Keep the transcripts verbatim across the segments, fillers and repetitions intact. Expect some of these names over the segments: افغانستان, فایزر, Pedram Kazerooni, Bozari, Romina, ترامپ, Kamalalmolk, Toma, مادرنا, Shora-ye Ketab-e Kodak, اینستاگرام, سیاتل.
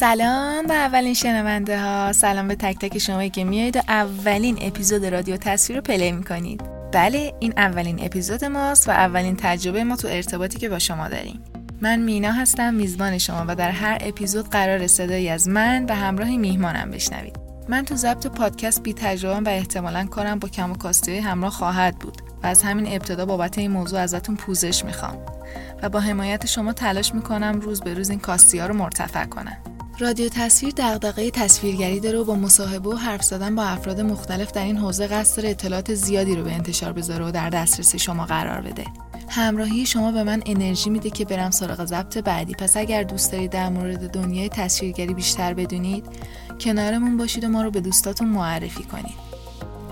سلام به اولین شنونده ها، سلام به تک تک شمایی که میایید و اولین اپیزود رادیو تصویر رو پلی میکنید. بله، این اولین اپیزود ماست و اولین تجربه ما تو ارتباطی که با شما داریم. من مینا هستم، میزبان شما، و در هر اپیزود قرار صدایی از من به همراه میهمانم بشنوید. من تو ضبط پادکست بی تجربه‌ام و احتمالاً کارم با کم و کاستی همراه خواهد بود و از همین ابتدا بابت این موضوع ازتون پوزش میخوام و با حمایت شما تلاش میکنم روز به روز این کاستی‌ها رو مرتفع کنم. رادیو تصویر دغدغه تصویرگری داره و با مصاحبه و حرف زدن با افراد مختلف در این حوزه قصد داره اطلاعات زیادی رو به انتشار بذاره و در دسترس شما قرار بده. همراهی شما به من انرژی میده که برم سراغ ضبط بعدی. پس اگر دوست دارید در مورد دنیای تصویرگری بیشتر بدونید، کنارمون باشید و ما رو به دوستاتون معرفی کنید.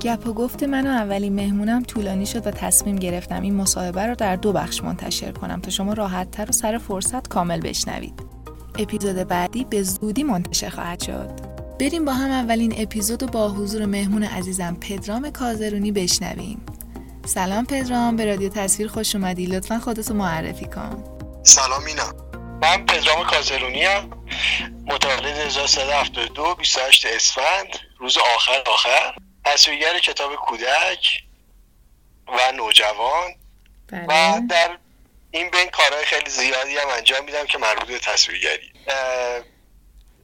گپ و گفت من و اولین مهمونم طولانی شد و تصمیم گرفتم این مصاحبه رو در دو بخش منتشر کنم تا شما راحت‌تر و سر فرصت کامل بشنوید. اپیزود بعدی به زودی منتشر خواهد شد. بریم با هم اولین اپیزودو با حضور مهمون عزیزم پدرام کازرونی بشنویم. سلام پدرام، به رادیو تصویر خوش اومدی. لطفاً خودتو معرفی کن. سلام اینا. من پدرام کازرونی ام. متولد هزار و سیصد و هفتاد و دو، بیست و هشت اسفند، روز آخر آخر. تصویرگر کتاب کودک و نوجوان. بله. و در این بین کارهای خیلی زیادی هم انجام میدم که مربوط به تصویرگری.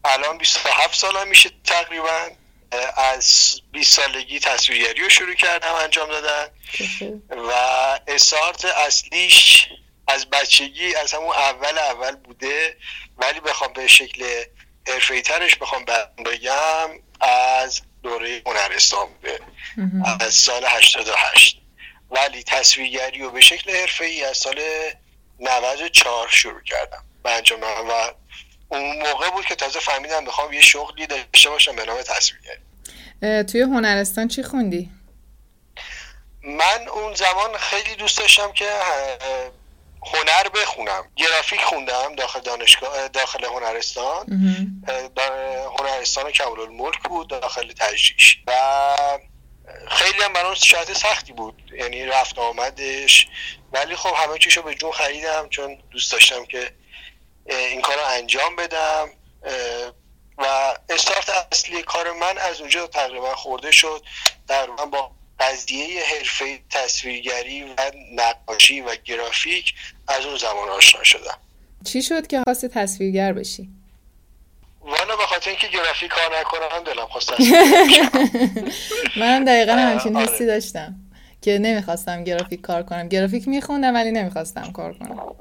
الان بیست و هفت سالم میشه تقریبا. از بیست سالگی تصویرگری رو شروع کردم انجام دادن و استارت اصلیش از بچگی از همون اول اول بوده، ولی بخوام به شکل حرفه‌ای ترش بخوام بگم از دوره هنرستان بوده، از سال هشتاد و هشت، ولی تصویرگری رو به شکل حرفه‌ای از سال نود و چهار شروع کردم و انجام دادم و اون موقع بود که تازه فهمیدم بخوام یه شغلی داشته باشم به نام تصویرگری. توی هنرستان چی خوندی؟ من اون زمان خیلی دوست داشتم که هنر بخونم. گرافیک خوندم داخل دانشگاه، داخل هنرستان. هنرستان کمالالملک بود داخل تجریش و خیلی هم برام شاید سختی بود، یعنی رفت آمدش، ولی خب همه چیشو به جون خریدم چون دوست داشتم که این کار رو انجام بدم و استارت اصلی کار من از اونجا تقریبا خورده شد، تقریبا با قضیه حرفه تصویرگری و نقاشی و گرافیک از اون زمان آشنا شدم. چی شد که خواست تصویرگر بشی؟ والا به خاطر اینکه گرافیک کار نکنم دلم خواست تصویرگر بشم. منم دقیقاً همچین حسی داشتم که نمیخواستم گرافیک کار کنم. گرافیک میخوندم ولی نمیخواستم کار کنم.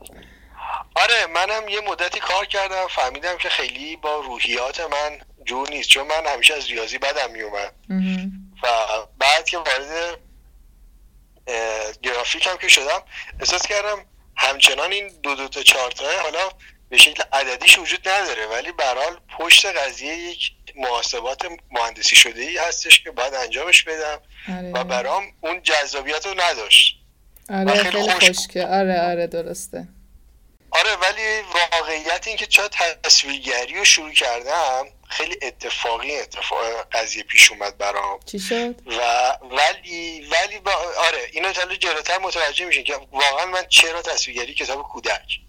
آره، منم یه مدتی کار کردم، فهمیدم که خیلی با روحیات من جور نیست، چون من همیشه از ریاضی بدم میومد و بعد که وارد گرافیک هم که شدم احساس کردم همچنان این دو دو تا چهار تا حالا به شکل عددیش وجود نداره، ولی به هر حال پشت قضیه یک محاسبات مهندسی شده ای هستش که باید انجامش بدم. آره. و برام اون جذابیت رو نداشت. آره خیلی خوشگله. آره آره درسته. آره، ولی واقعیت این که چرا تصویرگری رو شروع کردم خیلی اتفاقی اتفاق قضیه پیش اومد برام. چی شد؟ و ولی ولی با... آره اینو تا جلوتر متوجه میشین که واقعا من چرا تصویرگری کتاب کودک.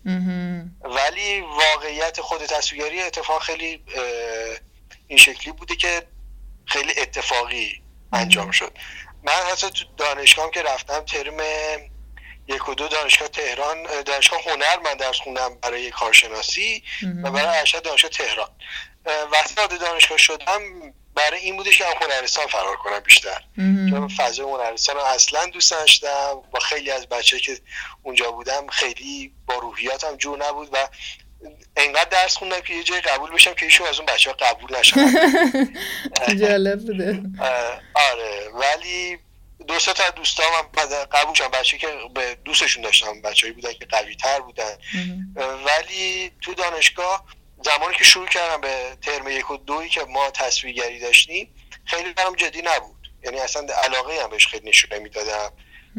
ولی واقعیت خود تصویرگری اتفاق خیلی این شکلی بوده که خیلی اتفاقی انجام شد. من حتی تو دانشگاه که رفتم ترم یک و دو دانشگاه تهران، دانشگاه هنر من درس خوندم برای کارشناسی و برای ارشد دانشگاه تهران. وقتی وارد دانشگاه شدم برای این بودش که هنرستان فرار کنم بیشتر، چون فضای هنرستان اصلا دوست نداشتم. با خیلی از بچه‌ای که اونجا بودم خیلی با روحیاتم جور نبود و انقدر درس خوندم که یه جای قبول بشم که ایشون از اون بچه‌ها قبول نشدن. جالب بوده. آره، ولی دو سه تا دوستام قبول شدن، بچه‌ای که به دوستشون داشتم، بچه‌ای بودن که قوی‌تر بودن. ولی تو دانشگاه زمانی که شروع کردم به ترم یک و دویی که ما تصویرگری داشتیم خیلی برام جدی نبود، یعنی اصلا علاقه هم بهش خیلی نشون نمیدادم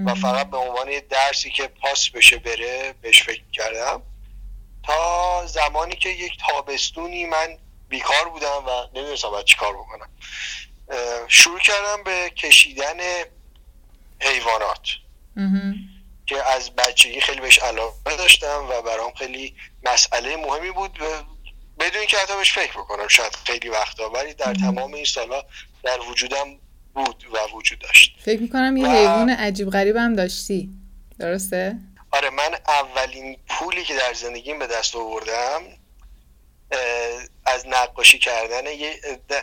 و فقط به عنوان یه درسی که پاس بشه بره بهش فکر کردم تا زمانی که یک تابستونی من بیکار بودم و نمیدونستم باید چی کار بکنم. شروع کردم به کشیدن حیوانات که از بچگی خیلی بهش علاقه داشتم و برام خیلی مسئله مهمی بود. بدون اینکه حتی بهش فکر بکنم شاید خیلی وقتا، ولی در تمام این سالا در وجودم بود و وجود داشت. فکر میکنم یه و... حیوان عجیب غریب هم داشتی، درسته؟ آره، من اولین پولی که در زندگیم به دست آوردم از نقاشی کردن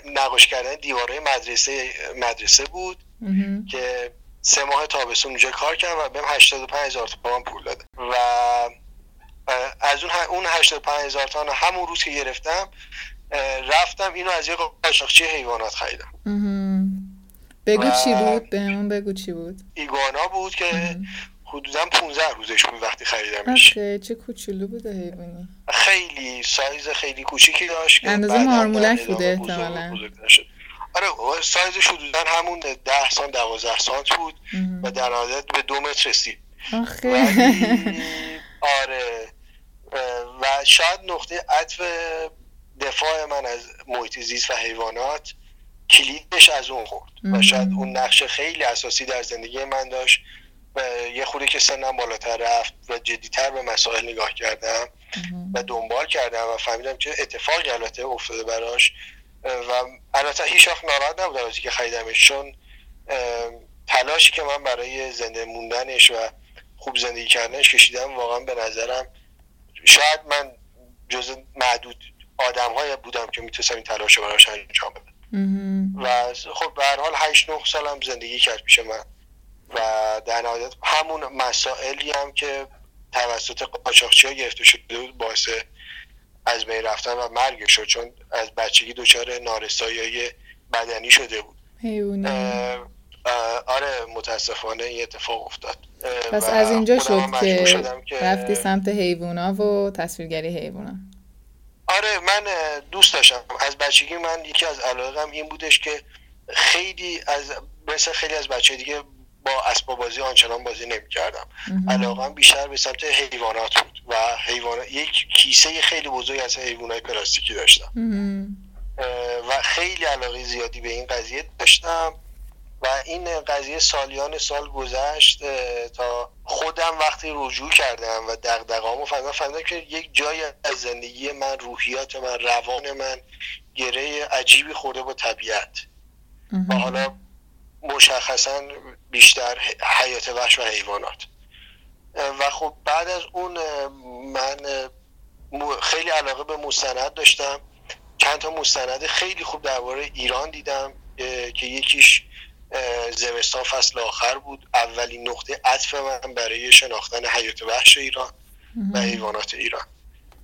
نقاشی کردن دیوارهای مدرسه مدرسه بود که سه ماه تابستون اونجا کار کردم و بهم هشتاد و پنج هزار تومان پول داد و از اون اون هشتاد و پنج هزار تومان همون روز که گرفتم رفتم اینو از یه قاچاقچی حیوانات خریدم. بگو چی بود؟ بهمون بگو چی بود؟ ایگوانا بود که حدوداً پانزده روزش بود وقتی خریدمش. آخه چه کوچولو بود حیوانی. خیلی سایز خیلی کوچیکی داشت که اندازه مارمولک بوده احتمالاً. آره، سایزش حدوداً همون ده سانت دوازده سانت بود و در عادت به دو متر رسید. آخه آره، و شاید نقطه عطف دفاع من از محیط زیست و حیوانات کلیدش از اون خورد و شاید اون نقش خیلی اساسی در زندگی من داشت. یه خوری که سنم بالاتر رفت و جدیتر به مسائل نگاه کردم و دنبال کردم و فهمیدم که اتفاقی البته افتاده براش و البته هیچ وقت ناراحت نبودم از اینکه خریدمش، چون تلاشی که من برای زنده موندنش و خوب زندگی کردنش کشیدم واقعا به نظرم شاید من جز معدود آدم‌های بودم که میتونستم این تلاش رو براش انجام بدم و خب به هر حال هشت نه سالم زندگی کرد پیش من و در نهایت همون مسائلی هم که توسط قاچاقچی‌ها گرفته شده بود باعث از بین رفتن و مرگ شد، چون از بچگی دچار نارسایی‌های بدنی شده بود. اه اه آره، متاسفانه این اتفاق افتاد. پس از اینجا شد که رفتی سمت حیوونا و تصویرگری حیوونا. آره، من دوست داشتم از بچگی. من یکی از علاقه‌ام این بودش که خیلی از مثل خیلی از بچه‌های دیگه با اسباب بازی آنچنان بازی نمی‌کردم. علاقه‌ام بیشتر به سمت حیوانات بود و حیوان یک کیسه خیلی بزرگ از حیوانات پلاستیکی داشتم و خیلی علاقه زیادی به این قضیه داشتم و این قضیه سالیان سال گذشت تا خودم وقتی رجوع کردم و دغدغه‌امو فهمیدم فهمیدم که یک جای از زندگی من، روحیات من، روان من گره عجیبی خورده با طبیعت و حالا مشخصاً بیشتر حیات وحش و حیوانات. و خب بعد از اون من خیلی علاقه به مستند داشتم، چند تا مستند خیلی خوب درباره ایران دیدم که یکیش زمستان فصل آخر بود، اولین نقطه عطف من برای شناختن حیات وحش ایران و حیوانات ایران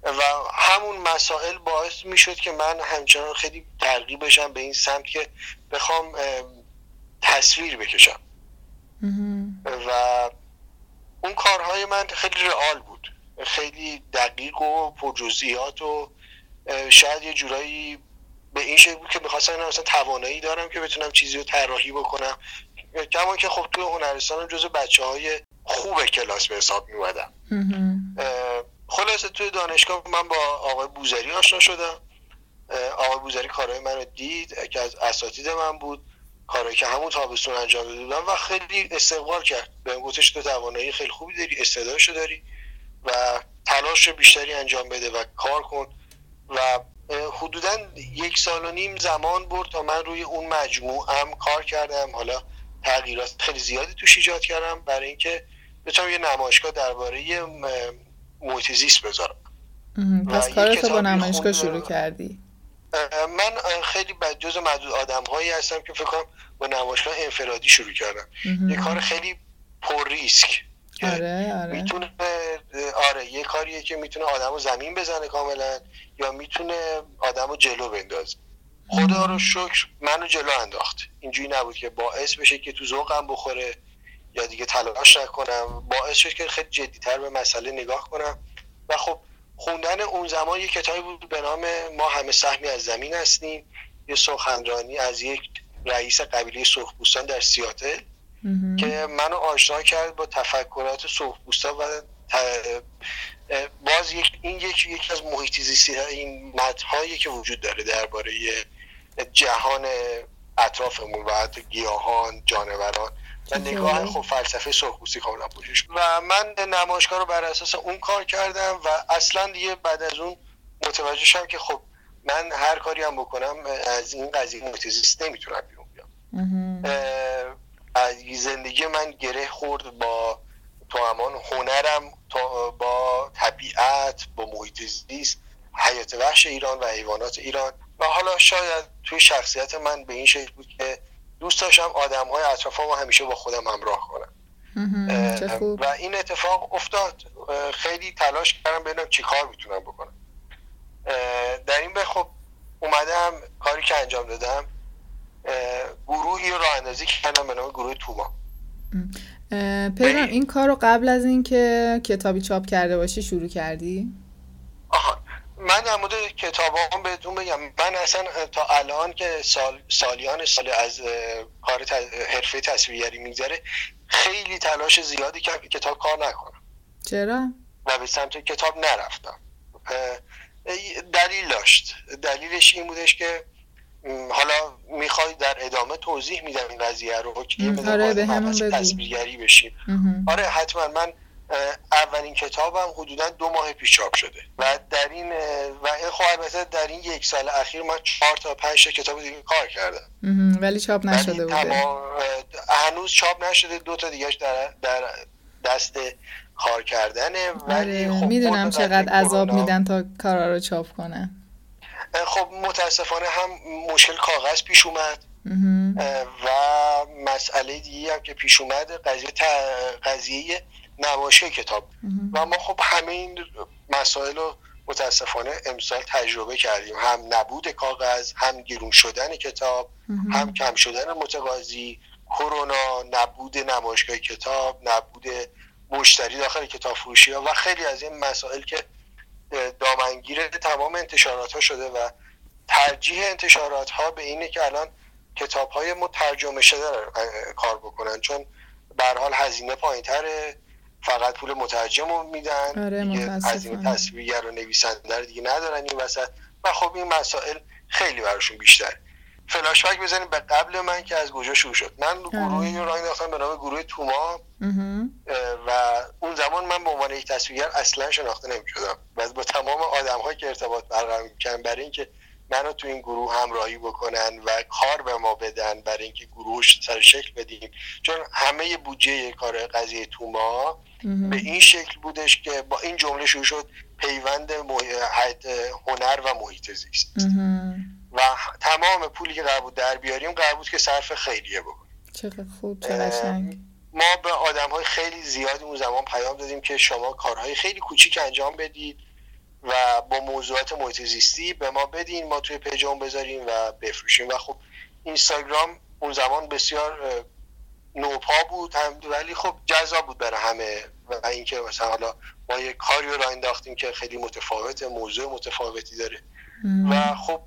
و همون مسائل باعث میشد که من همچنان خیلی ترغیب بشم به این سمت که بخوام تصویر بکشم و اون کارهای من خیلی رئال بود، خیلی دقیق و پر جزئیات و شاید یه جورایی به این شکل بود که می‌خواستم اینا مثلا توانایی دارم که بتونم چیزی رو طراحی بکنم، کما که خب توی هنرستانم جزو بچه‌های خوب کلاس به حساب می‌اومدم. خلاصه توی دانشگاه من با آقای بوزری آشنا شدم. آقای بوزری کارهای من رو دید که از اساتید من بود، کاری که همون تابستون انجام دادم و خیلی استقبال کرد. بهم گفتش تو توانایی خیلی خوبی داری، استعدادشو داری و تلاش بیشتری انجام بده و کار کن و حدوداً یک سال و نیم زمان برد تا من روی اون مجموعه‌ام کار کردم. حالا تغییرات خیلی زیادی توش ایجاد کردم برای اینکه بتونم یه نمایشگاه درباره محیط زیست بذارم. پس کارتو با نمایشگاه شروع کردی؟ من خیلی جز معدود آدم‌هایی هستم که فکر کنم با نمایشگاه انفرادی شروع کردم. یه کار خیلی پر ریسک. آره آره. میتونه آره یه کاریه که میتونه آدمو زمین بزنه کاملا یا میتونه آدمو جلو بندازه. خدا رو شکر منو جلو انداخت. اینجوری نبود که باعث بشه که تو ذوقم بخوره یا دیگه تلاش نکنم. باعث شد که خیلی جدی‌تر به مسئله نگاه کنم و خب خوندن اون زمان یک کتابی بود به نام ما همه سهمی از زمین هستیم، یه سخنرانی از یک رئیس قبیله سرخپوستان در سیاتل که منو آشنا کرد با تفکرات سرخپوستان و باز یک این یکی یک از محیط زیستی این متن‌هایی که وجود داره درباره جهان اطرافمون و حتی گیاهان، جانوران و نگاه خب فلسفه سرخپوستی کاملا پوشش و من نمایشگاه رو بر اساس اون کار کردم و اصلا دیگه بعد از اون متوجه شدم که خب من هر کاری هم بکنم از این قضیه محیط زیست نمیتونم بیرون بیام. از زندگی من گره خورد با توامان هنرم، با طبیعت، با محیط زیست، حیات وحش ایران و حیوانات ایران. و حالا شاید توی شخصیت من به این شکل بود که دوست داشتم آدم‌های اطرافم رو همیشه با خودم همراه کنم. و این اتفاق افتاد. خیلی تلاش کردم ببینم چی کار میتونم بکنم. در این به خب اومدم کاری که انجام دادم، گروهی رو راه اندازی کردم به نام گروه توما. پدرم این کار رو قبل از این که کتابی چاپ کرده باشی شروع کردی؟ آها، من در مورد کتابام بهتون بگم، من اصلا تا الان که سال سالیان سال از کار حرفه تصویرگری میگذره خیلی تلاش زیادی کردم که کتاب کار نکنم. چرا؟ و به سمت کتاب نرفتم. دلیل داشت. دلیلش این بودش که حالا میخوای در ادامه توضیح میدم این قضیه رو که آره به همون بگی تصویرگری بشیم. آره حتما. من اولین کتابم حدوداً دو ماه پیش چاپ شده و در این و خب مثلا در این یک سال اخیر من چهار تا پنج تا کتاب دیگه کار کردم ولی چاپ نشده بوده. هنوز چاپ نشده. دو تا دیگه‌اش در در دست کار کردنه ولی آره. خب میدونم چقدر عذاب میدن تا کارا رو چاپ کنن. خب متاسفانه هم مشکل کاغذ پیش اومد و مسئله دیگه هم که پیش اومد قضیه ت... قضیه نماشه کتاب و ما خب همه این مسائل رو متاسفانه امسال تجربه کردیم، هم نبود کاغذ، هم گرون شدن کتاب، هم کم شدن متقاضی، کرونا، نبود نمایشگاه کتاب، نبود مشتری داخل کتاب فروشی ها و خیلی از این مسائل که دامنگیر تمام انتشارات ها شده و ترجیح انتشارات ها به اینه که الان کتاب های مترجمه شده کار بکنن چون به هر حال هزینه پایین تره، فقط پول مترجم رو میدن. آره دیگه هزینه تصویرگر و نویسنده رو دیگه ندارن این وسط و خب این مسائل خیلی براشون بیشتر. فلاش بک بزنیم به قبل من که از کجا شروع شد. من گروهی رو راه انداختم به نام گروه توما و اون زمان من به عنوان یک تصویرگر اصلا شناخته نمی‌شدم و با تمام آدم‌هایی که ارتباط برقرار می‌کردم برای اینکه منو تو این گروه همراهی بکنن و کار به ما بدن برای اینکه گروهش سر شکل بدیم، چون همه بودجه کار قضیه توما به این شکل بودش که با این جمله شروع شد: پیوند هنر و محیط زیست. و تمام پولی که قرار بود در بیاریم قرار بود که صرف خیریه بکنیم. چقدر خوب، چه قشنگ. ما به آدم‌های خیلی زیادی اون زمان پیام دادیم که شما کارهای خیلی کوچیک انجام بدید و با موضوعات محیط زیستی به ما بدین، ما توی پیجمون بذاریم و بفروشیم. و خب اینستاگرام اون زمان بسیار نوپا بود هم ولی خب جذاب بود برای همه و اینکه مثلا حالا ما یک کاری رو راه انداختیم که خیلی متفاوته، موضوع متفاوتی داره. مم. و خب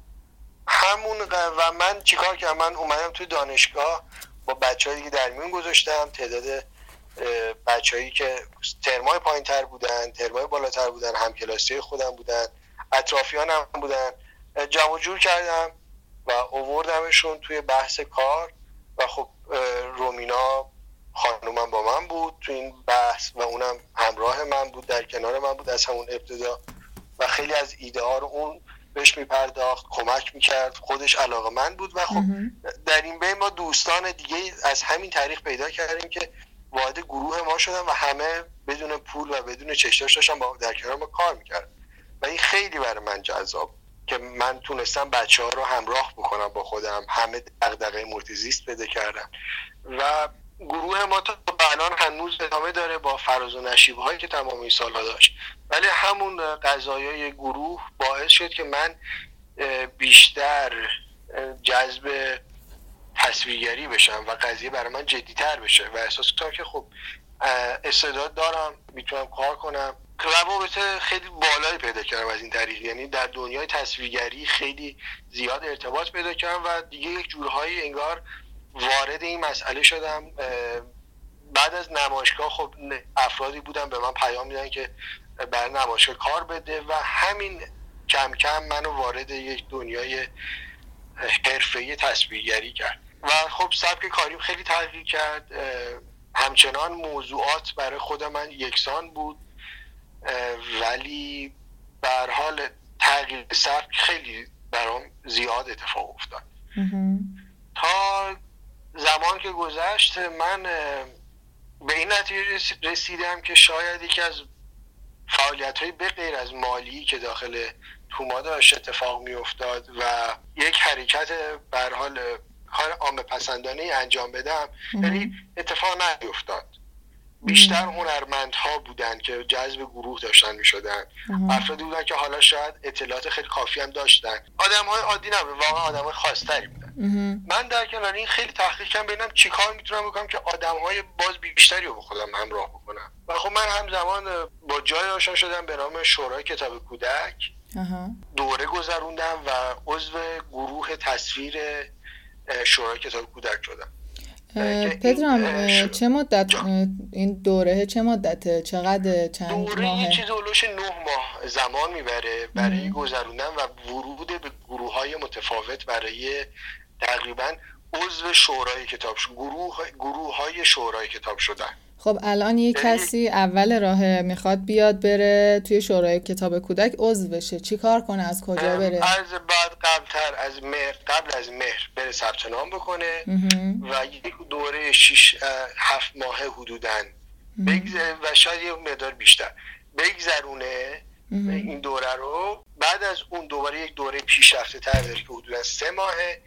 همون و من چیکار کردم؟ من اومدم توی دانشگاه با بچه‌هایی که در میون گذاشتم، تعداد بچه‌هایی که ترمای پایین‌تر بودن، ترمای بالاتر بودن، همکلاسی‌های خودم بودن، اطرافیانم بودن، جمع و جور کردم و آوردمشون توی بحث کار و خب رومینا خانومم با من بود تو این بحث و اونم همراه من بود، در کنار من بود از همون ابتدا و خیلی از ایده‌ها رو اون بهش میپرداخت، کمک میکرد، خودش علاقه من بود و خب در این بین ما دوستان دیگه از همین طریق پیدا کردیم که وارد گروه ما شدن و همه بدون پول و بدون چشتاش داشتن با در کنار ما کار میکرد و این خیلی برای من جذاب که من تونستم بچه ها رو همراه بکنم با خودم، همه دغدغه محیط زیست پیدا کردن و گروه ما تا الان هنوز ادامه داره با فراز و نشیب‌هایی که تمام این سال‌ها داشت. ولی همون قضایای گروه باعث شد که من بیشتر جذب تصویرگری بشم و قضیه برای من جدی‌تر بشه و احساس کنم که خب استعداد دارم، میتونم کار کنم. روابط خیلی بالایی پیدا کردم از این طریق، یعنی در دنیای تصویرگری خیلی زیاد ارتباط پیدا کردم و دیگه یک جورهایی انگار وارد این مسئله شدم. بعد از نمایشگاه خب افرادی بودن به من پیام میدن که برای نمایشگاه کار بده و همین کم کم منو وارد یک دنیای حرفه‌ای تصویرگری کرد و خب سبک کاریم خیلی تغییر کرد. همچنان موضوعات برای خود من یکسان بود ولی به هر حال تغییر سبک خیلی برام زیاد اتفاق افتاد. تا زمان که گذشت من به این نتیجه رسیدم که شاید یکی از فعالیت‌های به غیر از مالی که داخل توما داشت اتفاق می‌افتاد و یک حرکت به هر حال کار عامه پسندانه انجام بدم، یعنی اتفاق نیفتاد. بیشتر هنرمندها بودن که جذب گروه داشتن می‌شدن، افرادی بودن که حالا شاید اطلاعات خیلی کافی هم داشتن، آدم‌های عادی نبود، واقعا آدم‌های خاص‌تری بودن. من در کنار این خیلی تحقیق کردم ببینم چیکار می‌تونم بکنم که آدم‌های باز بیشتری رو با خودم همراه بکنم. و خب من همزمان با جای آشنا شدم به نام شورای کتاب کودک دوره گذروندم و عضو گروه تصویر شورای کتاب کودک شدم. پدرام چه مدت جا. این دوره چه مدته؟ چقدر چند ماهه؟ دوره یه چیز اولوش نه ماه زمان میبره برای گذروندن و ورود به گروه های متفاوت برای تقریبا عضو شورای کتاب شدن، گروه, گروه های شورای کتاب شدن. خب الان یه کسی اول راهه میخواد بیاد بره توی شورای کتاب کودک عضو بشه، چی کار کنه؟ از کجا بره؟ از بعد قبلتر از مهر قبل از مهر بره ثبت نام بکنه مهم. و یک دوره شش هفت ماهه حدوداً بگذره و شاید یه مقدار بیشتر بگذرونه این دوره رو. بعد از اون دوباره یک دوره پیشرفته‌تر که حدوداً سه ماهه،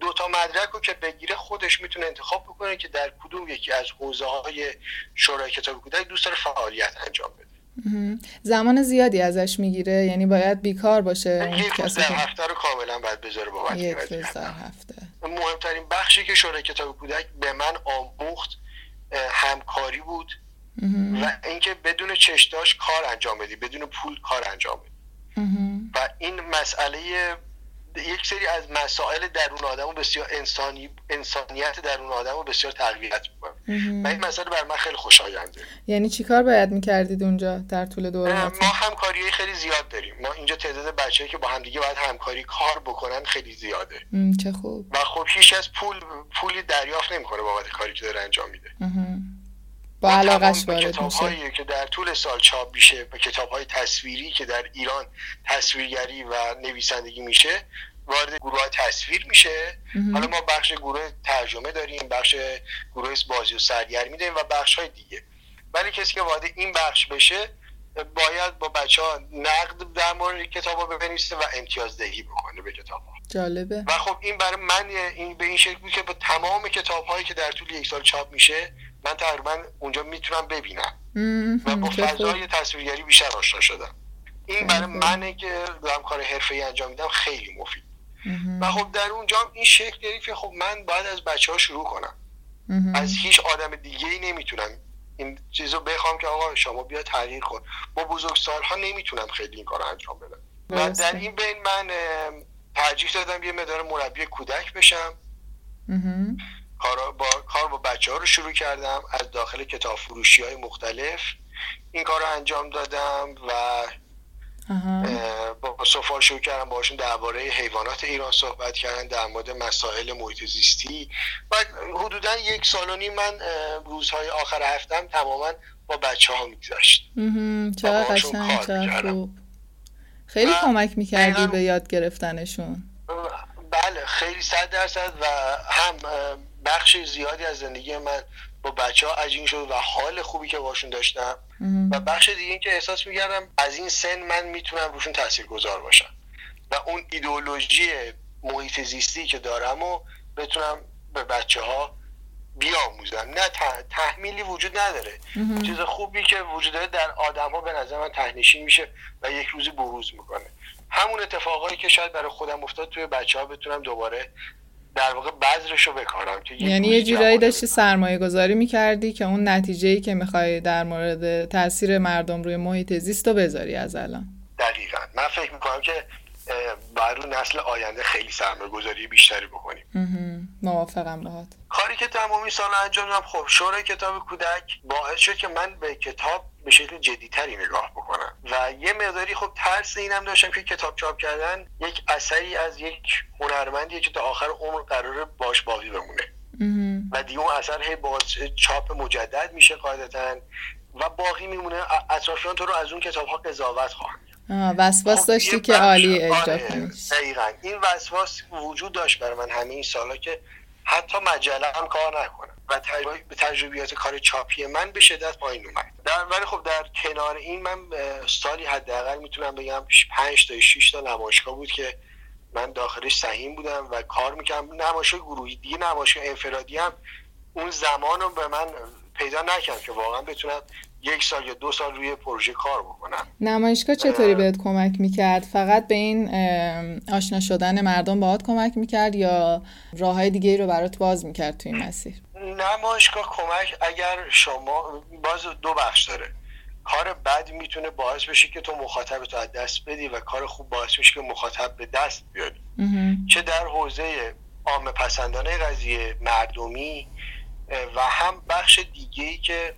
دو تا مدرک رو که بگیره خودش میتونه انتخاب بکنه که در کدوم یکی از حوزه‌های شورای کتاب کودک دوست داره فعالیت انجام بده. زمان زیادی ازش میگیره، یعنی باید بیکار باشه. یک روز هفته رو کاملا باید بذاره بابت یک روز هفته. مهمترین بخشی که شورای کتاب کودک به من آموخت همکاری بود و اینکه بدون چشداش کار انجام بدی، بدون پول کار انجام بدی. و این مسئله یک سری از مسائل درون آدمو بسیار انسانی انسانیت درون آدمو بسیار تقویت می‌کنه. و این مسئله بر من خیلی خوشاینده. یعنی چیکار باید می‌کردید اونجا در طول دوره؟ ما همکاری‌های خیلی زیاد داریم. ما اینجا تعداد بچه‌ای که با همدیگه باید همکاری کار بکنن خیلی زیاده. چه خوب. و خب هیچ از پول پولی دریافت نمی‌کنه بابت کاری که داره انجام میده. با علاقه‌اش وارد میشه که در طول سال چاپ میشه، با کتاب‌های تصویری که در ایران تصویرگری و نویسندگی میشه وارد گروه تصویر میشه. حالا ما بخش گروه ترجمه داریم، بخش گروه بازی و سرگرمی داریم و بخش‌های دیگه. ولی کسی که وارد این بخش بشه باید با بچه‌ها نقد در مورد کتاب‌ها بنویسه و امتیازدهی بکنه به کتاب‌ها. جالبه. و خب این برای من این به این شکل بود که با تمام کتاب‌هایی که در طول یک سال چاپ میشه من تقریبا اونجا میتونم ببینم و با فضای تصویرگری بیشتر آشنا شدم. این برای منه که دارم کار حرفه‌ای انجام میدم خیلی مفید. و خب در اونجا این شکل گرفت که خب من باید از بچه‌ها شروع کنم. از هیچ آدم دیگه‌ای نمیتونم این چیزو بخوام که آقا شما بیا تغییر کن. با بزرگسال‌ها نمیتونم خیلی این کارو انجام بدم. و در این بین من ترجیح دادم یه مقدار مربی کودک بشم. کار با کار با بچه‌ها رو شروع کردم، از داخل کتاب فروشی‌های مختلف این کار رو انجام دادم و با صفار شروع کردم باهاشون درباره حیوانات ایران صحبت کردن، در مورد مسائل محیط زیستی. و حدوداً یک سال و نیم من روزهای آخر هفتم تماماً با بچه‌ها می‌گذشت. چرا قشنگ، چرا خوب. خیلی کمک می‌کردی به یاد گرفتنشون. بله خیلی صد درصد. و هم بخش زیادی از زندگی من با بچه ها عجین شد و حال خوبی که باشون داشتم مم. و بخش دیگه این که احساس می‌کردم از این سن من میتونم روشون تاثیرگذار باشم و اون ایدئولوژی محیط زیستی که دارم و بتونم به بچه ها بیاموزم. نه تح... تحمیلی وجود نداره مم. چیز خوبی که وجود داره در آدم ها به نظر من ته‌نشین میشه و یک روزی بروز میکنه. همون اتفاقایی که شاید برای خودم افتاد توی بچه ها بتونم دوباره در واقع بذرشو بکارم. یعنی یه جورایی داشتی سرمایه گذاری میکردی که اون نتیجهی که میخوایی در مورد تأثیر مردم روی محیط زیست رو بذاری از الان. دقیقاً. من فکر میکنم که برای نسل آینده خیلی سرمایه گذاری بیشتری بکنیم. موافقم باهات. کاری که تمامی سال انجام دادم خب شورای کتاب کودک باعث شد که من به کتاب به شکل جدی‌تری نگاه بکنم و یه مقداری خب ترس اینم داشتم که کتاب چاپ کردن یک اثری از یک هنرمندیه که تا آخر عمر قراره باش باقی بمونه و دیگه اون اثر هی با چاپ مجدد میشه قاعدتاً و باقی میمونه. اطرافیان تو رو از اون کتاب‌ها قضاوت خواهند کرد وسواس داشتی که عالی اجرا کنی. دقیقاً این وسواس وجود داشت برای من همین سالا که حتی مجله هم کار نکنم و به تجربیات کار چاپی من به شدت پایین اومد. در ولی خب در کنار این من سالی حداقل میتونم بگم پنج تا شش تا نمایشگاه بود که من داخلش سهیم بودم و کار میکردم. نمایشگاه گروهی دیگه، نمایشگاه انفرادی هم اون زمانو به من پیدا نکردم که واقعا بتونم یک سال یا دو سال روی پروژه کار بکنم. نمایشگاه چطوری بهت کمک میکرد؟ فقط به این آشنا شدن مردم باهات کمک میکرد یا راههای دیگه‌ای رو برات باز میکرد تو این مسیر؟ نمایشگاه کمک، اگر شما باز دو بخش داره. کار بد میتونه باعث بشه که تو مخاطبتو از دست بدی و کار خوب باعث میشه که مخاطب به دست بیاری. چه در حوزه عامه پسندانه قضیه مردمی و هم بخش دیگه‌ای که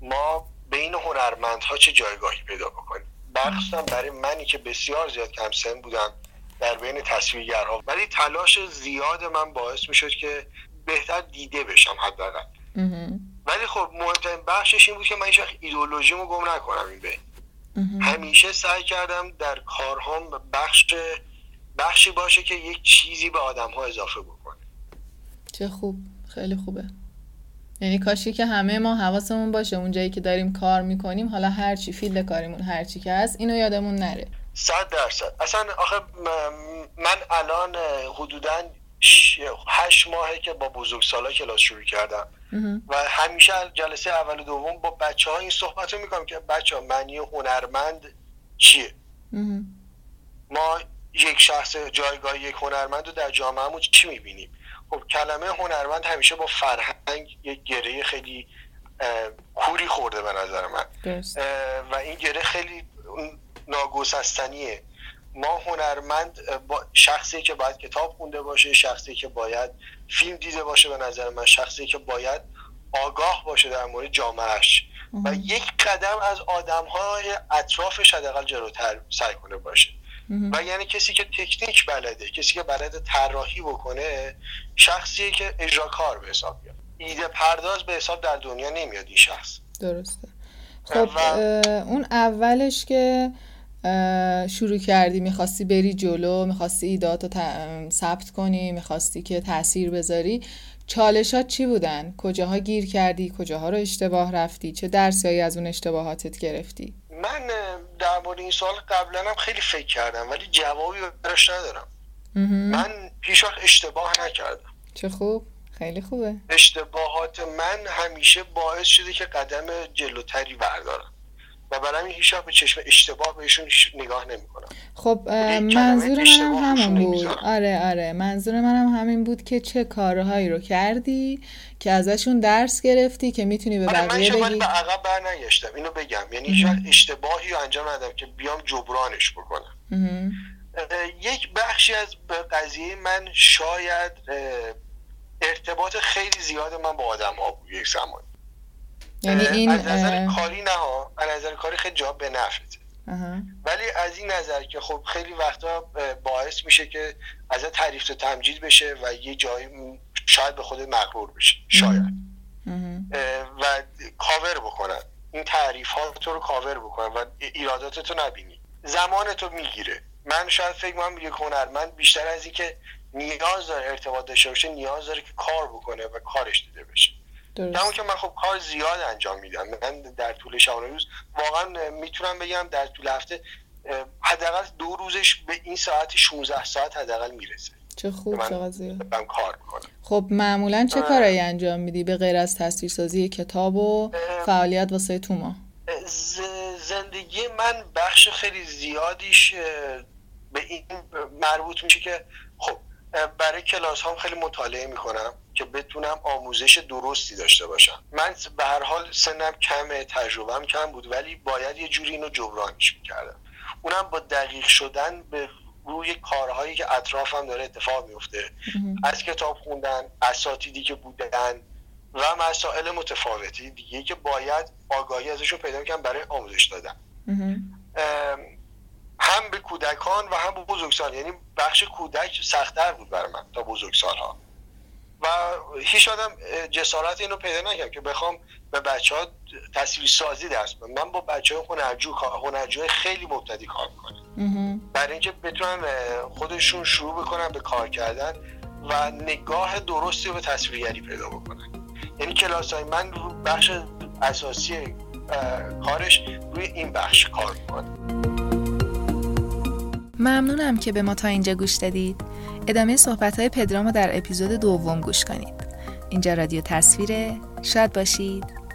ما بین هنرمندها چه جایگاهی پیدا بکنیم. بخشم برای منی که بسیار زیاد کم سن بودم در بین تصویرگرها، ولی تلاش زیاد من باعث میشد که بهتر دیده بشم حداقل. ولی خب مهمترین بخشش این بود که من هیچ وقت ایدئولوژیمو گم نکنم. این به همیشه سعی کردم در کارهام بخش بخشی باشه که یک چیزی به آدم‌ها اضافه بکنه. چه خوب، خیلی خوبه. یعنی کاشی که همه ما حواسمون باشه اونجایی که داریم کار میکنیم، حالا هر چی فیلد کاریمون هر چی که هست، اینو یادمون نره. صد درصد. اصلا آخه من الان حدوداً هشت ماهه که با بزرگسالا کلاس شروع کردم و همیشه جلسه اول و دوم با بچه‌ها این صحبتو میکنم که بچه‌ها معنی هنرمند چیه؟ ما یک شخص جایگاه یک هنرمند رو در جامعهمون چی میبینیم؟ خب کلمه هنرمند همیشه با فرهنگ یک گره خیلی کوری خورده به نظر من و این گره خیلی ناگسستنیه. ما هنرمند شخصی که باید کتاب خونده باشه، شخصی که باید فیلم دیده باشه به نظر من، شخصی که باید آگاه باشه در مورد جامعهش و یک قدم از آدم‌های اطرافش حداقل جلوتر سعی کنه باشه. و یعنی کسی که تکنیک بلده، کسی که بلده طراحی بکنه، شخصیه که اجراکار به حساب میاد. ایده پرداز به حساب در دنیا نمیاد این شخص. درسته. خب و... اون اولش که شروع کردی میخواستی بری جلو، میخواستی ایدهاتو ثبت کنی، میخواستی که تأثیر بذاری، چالشات چی بودن؟ کجاها گیر کردی؟ کجاها رو اشتباه رفتی؟ چه درسایی از اون اشتباهاتت گرفتی؟ من در مورد این سوال قبلا هم خیلی فکر کردم ولی جوابی براش ندارم. من هیچ وقت اشتباه نکردم. چه خوب، خیلی خوبه. اشتباهات من همیشه باعث شده که قدم جلوتری بردارم و برای هیچ وقت به چشم اشتباه بهشون نگاه نمی‌کنم. خب منظور من همون بود. آره آره منظور منم همین بود که چه کارهایی رو کردی که ازشون درس گرفتی که میتونی به بقیه بگی. من به عقب برنگشتم اینو بگم، یعنی هیچ وقت اشتباهی رو انجام ندادم که بیام جبرانش بکنم. یک بخشی از قضیه من شاید ارتباط خیلی زیاد من با آدم‌ها بود یک زمان. یعنی این از نظر کاری نه ها، از نظر کاری خیلی جواب به نفعته، ولی از این نظر که خب خیلی وقتا باعث میشه که ازت تعریف و تمجید بشه و یه جایی شاید به خودت مغرور بشی، شاید اه. اه. و کاور بکنن این تعریف ها تو رو، کاور بکنن و ایراداتتو نبینی، زمانتو میگیره. من شاید فکر می‌کنم یک هنرمند بیشتر از این که نیاز داره ارتباط داشته باشه، نیاز داره که کار بکنه و کارش دیده بشه. درست. که من خب کار زیاد انجام میدم. من در طول شبانه روز واقعا میتونم بگم در طول هفته حداقل دو روزش به این ساعت شانزده ساعت حداقل میرسه. چه خوب، چقدر زیاد من کار میکنم. خب معمولا چه کارایی انجام میدی به غیر از تصویرسازی کتاب و فعالیت واسه توما؟ زندگی من بخش خیلی زیادیش به این مربوط میشه که خب برای کلاس هام خیلی مطالعه میکنم که بتونم آموزش درستی داشته باشم. من به هر حال سنم کمه، تجربه‌ام کم بود، ولی باید یه جوری اینو جبرانش میکردم. اونم با دقیق شدن به روی کارهایی که اطرافم داره اتفاق میفته، از کتاب خوندن، اساتیدی که بودن و مسائل متفاوتی دیگه که باید آگاهی ازشون پیدا کنم برای آموزش دادن. هم به کودکان و هم به بزرگسال. یعنی بخش کودک سخت‌تر بود برای من تا بزرگسال‌ها. و هیچ آدم جسارت اینو پیدا نکرد که بخوام به بچه‌ها تصویر سازی درس بدم. من با بچه‌های هنرجو هنرجوی خیلی مبتدی کار می‌کنم برای اینکه بتونن خودشون شروع بکنن به کار کردن و نگاه درستی به تصویرگری پیدا بکنن. یعنی کلاس‌های من بخش اساسی کارش روی این بخش کار می‌کنه. ممنونم که به ما تا اینجا گوش دادید. ادامه صحبت‌های پدرام رو در اپیزود دوم گوش کنید. اینجا رادیو تصویره. شاد باشید.